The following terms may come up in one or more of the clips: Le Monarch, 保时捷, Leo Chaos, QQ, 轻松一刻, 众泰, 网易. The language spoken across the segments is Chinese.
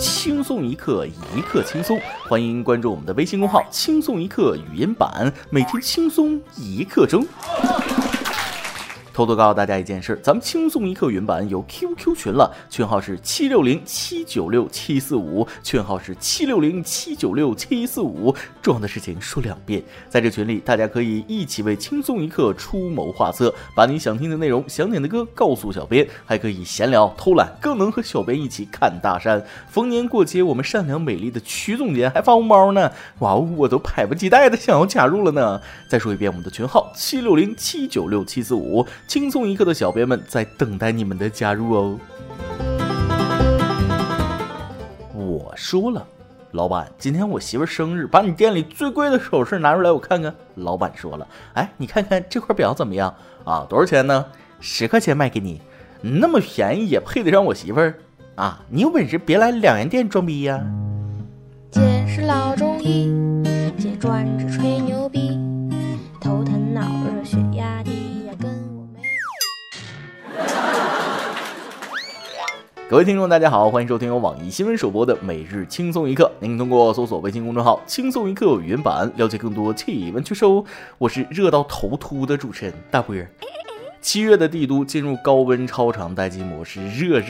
轻松一刻，一刻轻松。欢迎关注我们的微信公号“轻松一刻语音版”，每天轻松一刻钟。偷偷告诉大家一件事，咱们轻松一刻云版有 QQ 群了，群号是760796745，群号是760796745。重要的事情说两遍，在这群里大家可以一起为轻松一刻出谋划策，把你想听的内容、想点的歌告诉小编，还可以闲聊偷懒，更能和小编一起看大山。逢年过节我们善良美丽的曲总监还发红包呢，哇哦，我都迫不及待的想要加入了呢。再说一遍，我们的群号760796745，轻松一刻的小编们在等待你们的加入哦。我说了，老板，今天我媳妇生日，把你店里最贵的首饰拿出来我看看。老板说了，哎，你看看这块表怎么样啊？多少钱呢？10块钱卖给你，那么便宜也配得上我媳妇儿啊？你有本事别来两元店装逼呀！姐是老中医，姐专治吹牛逼，头疼脑热血压低。各位听众大家好，欢迎收听由网易新闻首播的每日轻松一刻，您通过搜索微信公众号轻松一刻语音版了解更多气温趋势。我是热到头秃的主持人大波。7月的帝都进入高温超长待机模式，热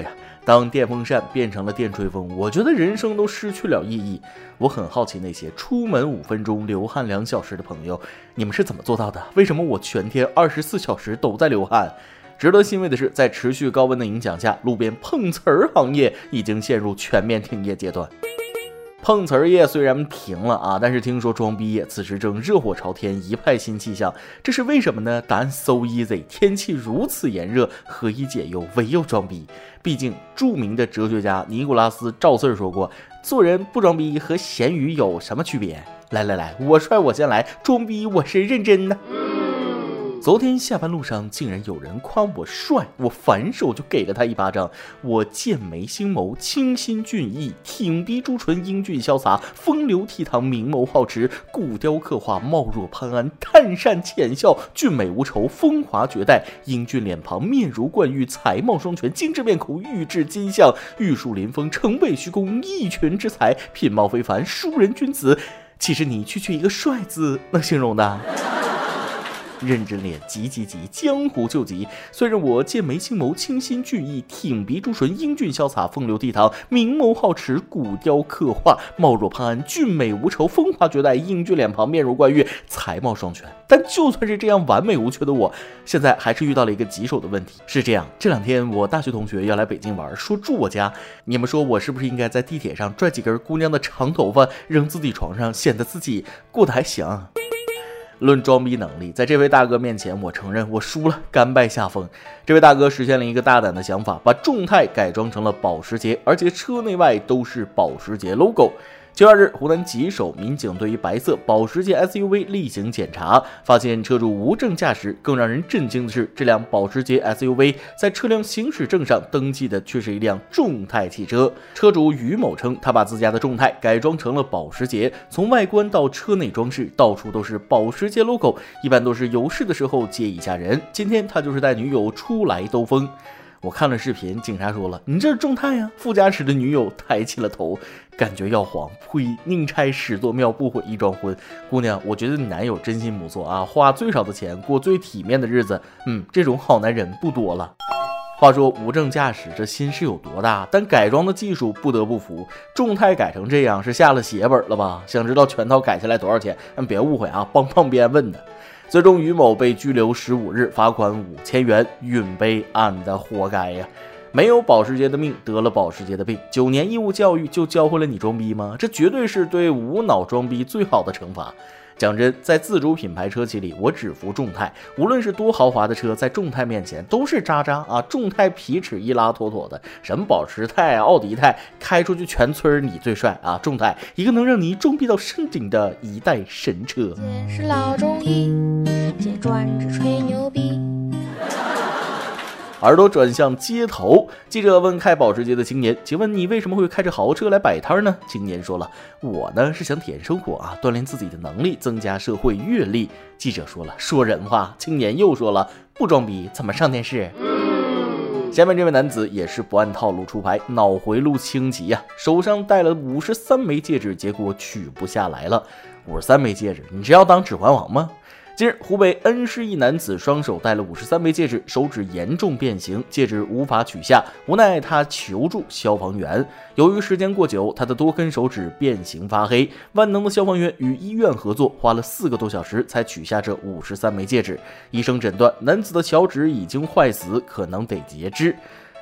呀！当电风扇变成了电吹风，我觉得人生都失去了意义。我很好奇那些出门5分钟流汗2小时的朋友，你们是怎么做到的？为什么我全天24小时都在流汗？值得欣慰的是，在持续高温的影响下，路边碰瓷儿行业已经陷入全面停业阶段。碰瓷儿业虽然停了啊，但是听说装逼业此时正热火朝天，一派新气象。这是为什么呢？答案 so easy， 天气如此炎热，何以解忧，唯有装逼。毕竟著名的哲学家尼古拉斯赵四说过，做人不装逼和咸鱼有什么区别？来，我帅我先来，装逼我是认真的。昨天下班路上竟然有人夸我帅，我反手就给了他一巴掌。我剑眉星眸，清新俊逸，挺鼻朱唇，英俊潇洒，风流倜傥，明眸皓齿，骨雕刻画，貌若潘安，淡善浅笑，俊美无愁，风华绝代，英俊脸庞，面如冠玉，才貌双全，精致面孔，玉质金像，玉树临风，成倍虚功，一群之才，品貌非凡，淑人君子。其实你区区一个帅字能形容的。认真脸，急，江湖救急。虽然我剑眉星眸，清新俊逸，挺鼻朱唇，英俊潇洒，风流倜傥，明眸皓齿，骨雕刻画，貌若潘安，俊美无愁，风华绝代，英俊脸庞，面如冠玉，才貌双全，但就算是这样完美无缺的我，现在还是遇到了一个棘手的问题。是这样，这2天我大学同学要来北京玩，说住我家。你们说我是不是应该在地铁上拽几根姑娘的长头发扔自己床上，显得自己过得还行？论装逼能力，在这位大哥面前，我承认我输了，甘拜下风。这位大哥实现了一个大胆的想法，把众泰改装成了保时捷，而且车内外都是保时捷 logo。7月2日，湖南吉首民警对于白色保时捷 SUV 例行检查，发现车主无证驾驶。更让人震惊的是，这辆保时捷 SUV 在车辆行驶证上登记的却是一辆众泰汽车。车主于某称，他把自家的众泰改装成了保时捷，从外观到车内装饰，到处都是保时捷 logo， 一般都是有事的时候借一下人。今天他就是带女友出来兜风。我看了视频，警察说了，你这是众泰呀！副驾驶的女友抬起了头，感觉要黄。呸！宁拆10座庙，不毁1桩婚。姑娘，我觉得你男友真心不错啊，花最少的钱，过最体面的日子。这种好男人不多了。话说无证驾驶这心是有多大，但改装的技术不得不服。众泰改成这样是下了血本了吧？想知道全套改下来多少钱？别误会啊，帮旁边问的。最终于某被拘留15日，罚款5000元，运杯案的活该呀！没有保时捷的命，得了保时捷的病。9年义务教育就教会了你装逼吗？这绝对是对无脑装逼最好的惩罚。讲真，在自主品牌车企里，我只服众泰。无论是多豪华的车，在众泰面前都是渣渣啊！众泰皮尺一拉，妥的。什么保时泰、奥迪泰，开出去全村你最帅啊！众泰，一个能让你装逼到山顶的一代神车。姐是老中医，姐专治吹牛逼。耳朵转向街头，记者问开保时捷的青年，请问你为什么会开着豪车来摆摊呢？青年说了，我呢是想体验生活啊，锻炼自己的能力，增加社会阅历。记者说了，说人话。青年又说了，不装逼怎么上电视？前面这位男子也是不按套路出牌，脑回路清奇呀、手上戴了53枚戒指，结果取不下来了。53枚戒指，你是要当指环王吗？近日，湖北恩施一男子双手戴了53枚戒指，手指严重变形，戒指无法取下，无奈他求助消防员。由于时间过久，他的多根手指变形发黑，万能的消防员与医院合作，花了4个多小时才取下这53枚戒指。医生诊断，男子的小指已经坏死，可能得截肢。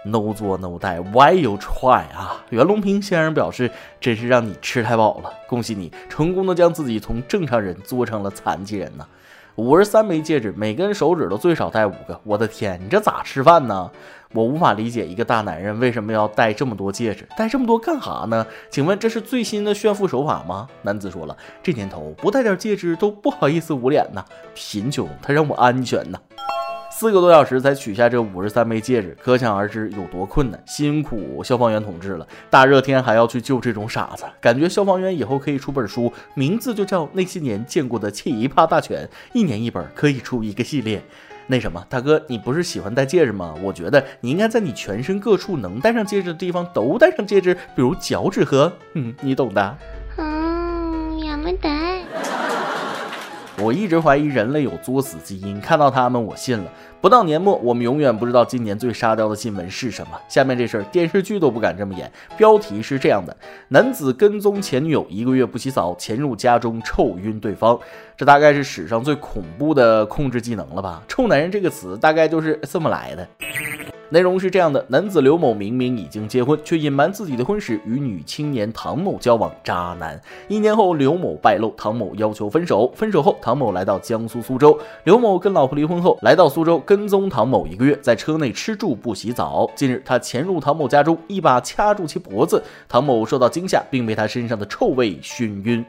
No 做 No die, why you try 啊！袁隆平先生表示，真是让你吃太饱了，恭喜你成功的将自己从正常人做成了残疾人呢。53枚戒指，每根手指都最少戴5个，我的天，你这咋吃饭呢？我无法理解一个大男人为什么要戴这么多戒指，戴这么多干啥呢？请问这是最新的炫富手法吗？男子说了，这年头不戴点戒指都不好意思捂脸呢，贫穷它让我安全呢。4个多小时才取下这53枚戒指，可想而知有多困难，辛苦消防员同志了，大热天还要去救这种傻子，感觉消防员以后可以出本书，名字就叫《那些年见过的奇葩大全》，1年1本，可以出1个系列。那什么，大哥，你不是喜欢戴戒指吗？我觉得你应该在你全身各处能戴上戒指的地方都戴上戒指，比如脚趾和，你懂的。也没戴。我一直怀疑人类有作死基因，看到他们我信了。不到年末，我们永远不知道今年最沙雕的新闻是什么。下面这事儿电视剧都不敢这么演。标题是这样的：男子跟踪前女友1个月不洗澡，潜入家中臭晕对方。这大概是史上最恐怖的控制技能了吧？臭男人这个词大概就是这么来的。内容是这样的：男子刘某明明已经结婚，却隐瞒自己的婚史，与女青年唐某交往，渣男。1年后，刘某败露，唐某要求分手。分手后，唐某来到江苏苏州。刘某跟老婆离婚后，来到苏州跟踪唐某1个月，在车内吃住不洗澡。近日，他潜入唐某家中，一把掐住其脖子。唐某受到惊吓，并被他身上的臭味熏晕。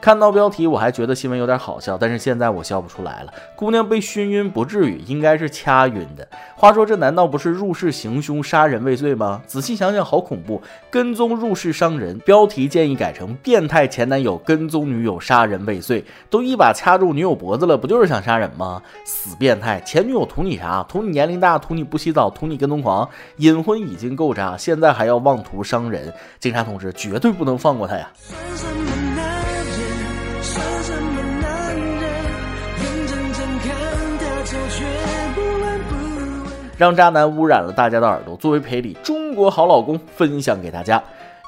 看到标题我还觉得新闻有点好笑，但是现在我笑不出来了。姑娘被熏晕不至于，应该是掐晕的。话说这难道不是入室行凶杀人未遂吗？仔细想想好恐怖，跟踪入室伤人。标题建议改成变态前男友跟踪女友杀人未遂。都一把掐住女友脖子了，不就是想杀人吗？死变态，前女友图你啥？图你年龄大，图你不洗澡，图你跟踪狂。隐婚已经够渣，现在还要妄图伤人，警察同志绝对不能放过他呀。让渣男污染了大家的耳朵，作为赔礼，中国好老公分享给大家。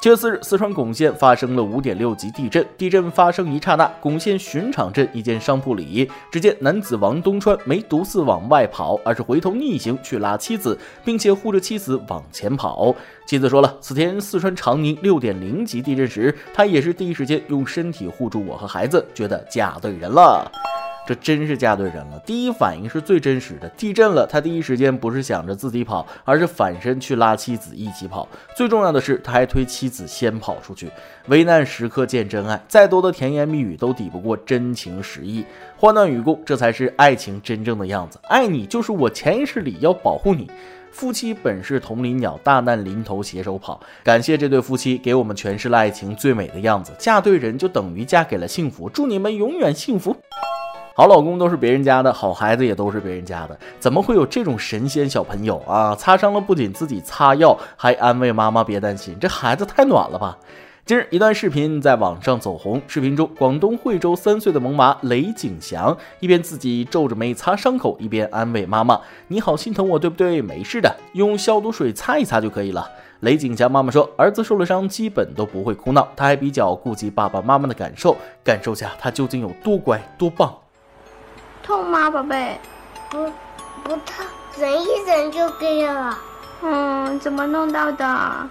7月4日，四川珙县发生了 5.6 级地震。地震发生一刹那，珙县巡场镇一间商铺里，只见男子王东川没独自往外跑，而是回头逆行去拉妻子，并且护着妻子往前跑。妻子说了，此前四川长宁 6.0 级地震时，他也是第一时间用身体护住我和孩子，觉得嫁对人了。这真是嫁对人了，第一反应是最真实的。地震了，他第一时间不是想着自己跑，而是反身去拉妻子一起跑。最重要的是，他还推妻子先跑出去。危难时刻见真爱，再多的甜言蜜语都抵不过真情实意。患难与共，这才是爱情真正的样子。爱你就是我潜意识里要保护你。夫妻本是同林鸟，大难临头携手跑。感谢这对夫妻给我们诠释了爱情最美的样子。嫁对人就等于嫁给了幸福，祝你们永远幸福。好老公都是别人家的，好孩子也都是别人家的，怎么会有这种神仙小朋友啊？擦伤了不仅自己擦药，还安慰妈妈别担心，这孩子太暖了吧。近日，一段视频在网上走红。视频中，广东惠州3岁的萌娃雷景祥一边自己皱着眉擦伤口，一边安慰妈妈：“你好心疼我，对不对？没事的，用消毒水擦一擦就可以了。”雷景祥妈妈说，儿子受了伤基本都不会哭闹，他还比较顾及爸爸妈妈的感受，感受下他究竟有多乖多棒。痛吗，宝贝？不痛，忍一忍就可以了。怎么弄到的？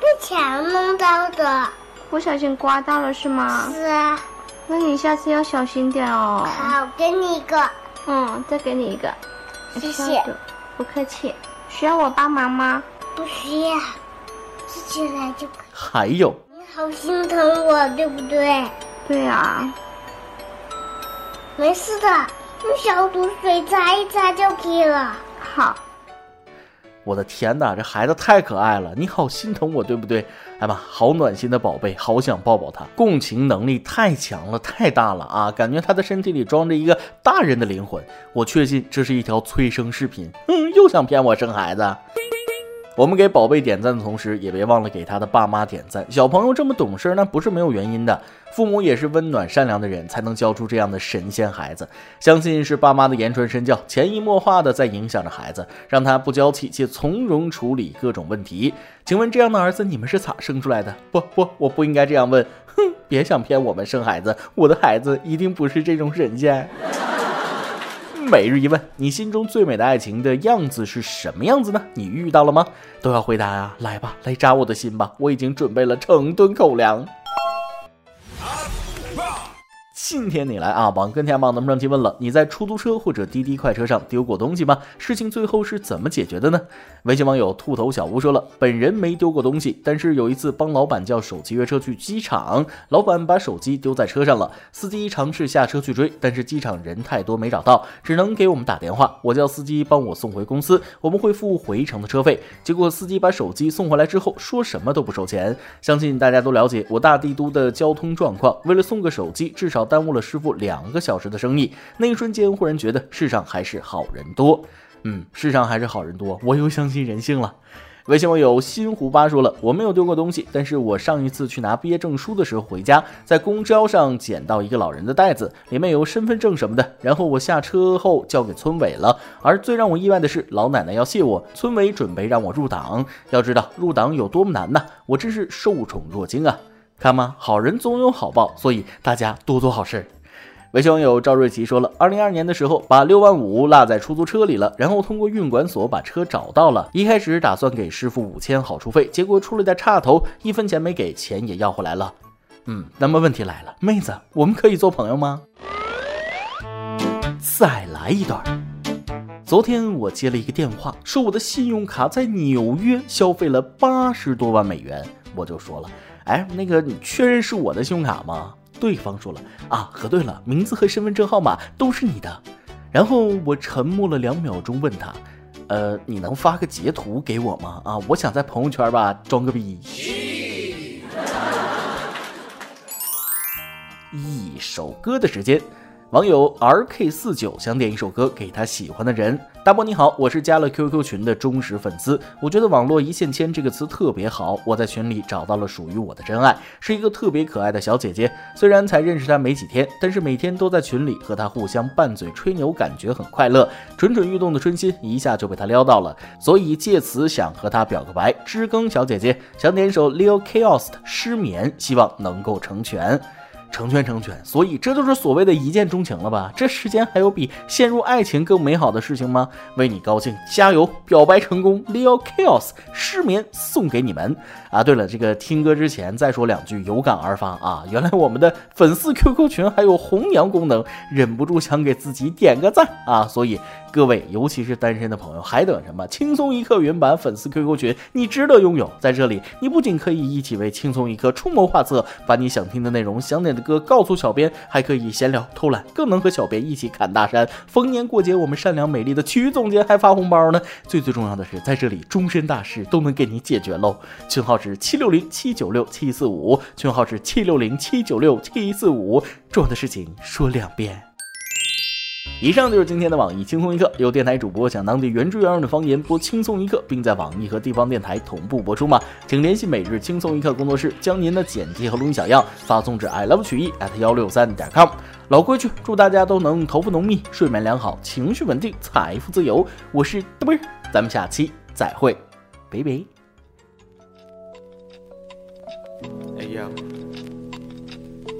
被墙弄到的，不小心刮到了是吗？是啊。那你下次要小心点哦。好，给你一个。再给你一个。谢谢。不客气。需要我帮忙吗？不需要，自己来就可以。还有。你好心疼我，对不对？对啊。没事的，用消毒水擦一擦就可以了。好。我的天哪，这孩子太可爱了，你好心疼我对不对？哎妈，好暖心的宝贝，好想抱抱他。共情能力太强了，太大了啊，感觉他的身体里装着一个大人的灵魂。我确信这是一条催生视频。又想骗我生孩子。我们给宝贝点赞的同时，也别忘了给他的爸妈点赞。小朋友这么懂事呢，不是没有原因的，父母也是温暖善良的人才能教出这样的神仙孩子。相信是爸妈的言传身教，潜移默化的在影响着孩子，让他不娇气且从容处理各种问题。请问这样的儿子你们是咋生出来的？不，我不应该这样问。别想骗我们生孩子，我的孩子一定不是这种神仙。每日一问，你心中最美的爱情的样子是什么样子呢？你遇到了吗？都要回答啊，来吧，来扎我的心吧，我已经准备了成吨口粮。今天你来啊，网跟天网能不能提问了，你在出租车或者滴滴快车上丢过东西吗？事情最后是怎么解决的呢？微信网友兔头小吴说了，本人没丢过东西，但是有一次帮老板叫手机约车去机场，老板把手机丢在车上了，司机尝试下车去追，但是机场人太多没找到，只能给我们打电话，我叫司机帮我送回公司，我们会付回程的车费，结果司机把手机送回来之后说什么都不收钱。相信大家都了解我大帝都的交通状况，为了送个手机至少耽误了师傅2个小时的生意，那一瞬间忽然觉得世上还是好人多。世上还是好人多，我又相信人性了。微信网友新湖巴说了，我没有丢过东西，但是我上一次去拿毕业证书的时候回家，在公交上捡到一个老人的袋子，里面有身份证什么的，然后我下车后交给村委了，而最让我意外的是老奶奶要谢我，村委准备让我入党，要知道入党有多么难呢，我真是受宠若惊啊。看吗？好人总有好报，所以大家多做好事。微信网友赵瑞奇说了，2022年的时候把6万5落在出租车里了，然后通过运管所把车找到了，一开始打算给师傅5000好处费，结果出了点岔头，1分钱没给，钱也要回来了。那么问题来了，妹子，我们可以做朋友吗？再来一段。昨天我接了一个电话，说我的信用卡在纽约消费了80多万美元，我就说了，哎，那个你确认是我的信用卡吗？对方说了，啊，核对了，名字和身份证号码都是你的。然后我沉默了2秒钟，问他，你能发个截图给我吗？啊，我想在朋友圈吧装个逼。一首歌的时间。网友 RK49 想点一首歌给他喜欢的人。大波你好，我是加了 QQ 群的忠实粉丝，我觉得网络一线牵这个词特别好，我在群里找到了属于我的真爱，是一个特别可爱的小姐姐，虽然才认识她没几天，但是每天都在群里和她互相拌嘴吹牛，感觉很快乐，蠢蠢欲动的春心一下就被她撩到了，所以借此想和她表个白。知更小姐姐想点一首 Leo Chaos 的失眠，希望能够成全，所以这就是所谓的一见钟情了吧？这世间还有比陷入爱情更美好的事情吗？为你高兴，加油，表白成功 ！Leo Chaos 失眠送给你们啊！对了，这个听歌之前再说两句，有感而发啊！原来我们的粉丝 QQ 群还有弘扬功能，忍不住想给自己点个赞啊！所以各位，尤其是单身的朋友，还等什么？轻松一刻云版粉丝 QQ 群，你值得拥有。在这里，你不仅可以一起为轻松一刻出谋划策，把你想听的内容、想点的歌告诉小编，还可以闲聊偷懒，更能和小编一起砍大山。逢年过节，我们善良美丽的曲总监还发红包呢。最重要的是，在这里终身大事都能给你解决喽。群号是760796745，群号是760796745。重要的事情说2遍。以上就是今天的网易轻松一刻，有电台主播想当地原汁原味的方言播轻松一刻，并在网易和地方电台同步播出吗？请联系每日轻松一刻工作室，将您的剪辑和录音小样发送至 ilove曲艺@163.com。老规矩，祝大家都能头发浓密、睡眠良好、情绪稳定、财富自由。我是嘚啵，咱们下期再会，拜拜。Hey yo,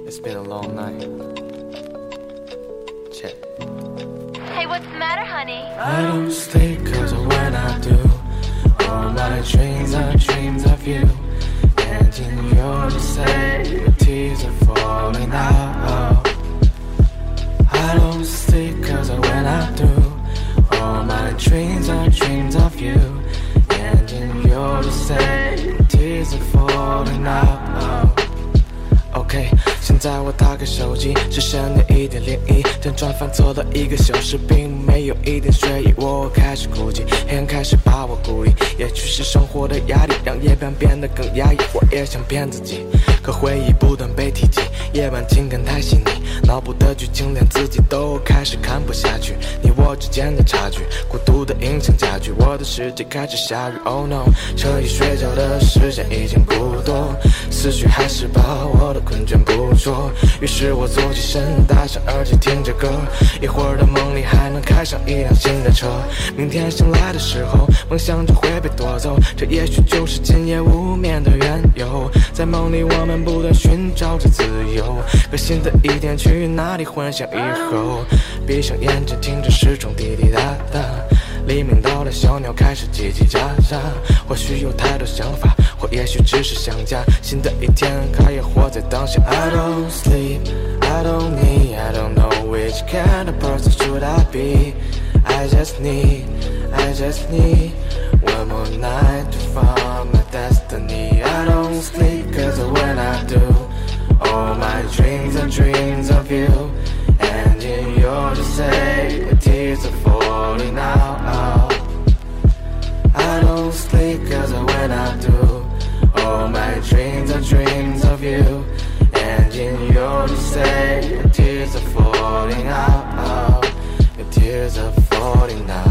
it's been a long night.Hey, what's the matter, honey? I don't sleep 'cause of when I do, all my dreams are dreams of you. And in your sad tears are falling out. I don't sleep 'cause of when I do, all my dreams are dreams of you. And in your sad tears are falling out. OK， 现在我打开手机，是深的一点涟漪。辗转反侧了一个小时，并没有一点睡意。我开始哭泣，黑暗开始把我孤立。也许是生活的压力，让夜半变得更压抑。我也想骗自己，可回忆不断被提及。夜晚情感太细腻，脑补的剧情连自己都开始看不下去。你我之间的差距，孤独的影响加剧。我的世界开始下雨。Oh no， 彻夜睡觉的时间已经不多，思绪还是把我的困倦捕捉。于是我坐起身，戴上耳机听着歌，一会儿的梦里还能开上一辆新的车。明天醒来的时候，梦想就会被夺走，这也许就是今夜无眠的缘由。在梦里我们不断寻找着自由，可新的一天去哪里幻想以后？闭上眼睛听着时钟滴滴答答，黎明到了，小鸟开始叽叽喳喳。或许有太多想法，或也许只是想家。新的一天，可以活在当下。I don't sleep, I don't need, I don't know which kind of person should I be. I just need one more night to find my destiny. I don't sleep, 'cause when I do, all my dreams are dreams of you. And in your sacred tears are falling out. I don't sleep, 'cause when I do, all my dreams are dreams of you. And in your sacred tears are falling out. Your tears are falling out.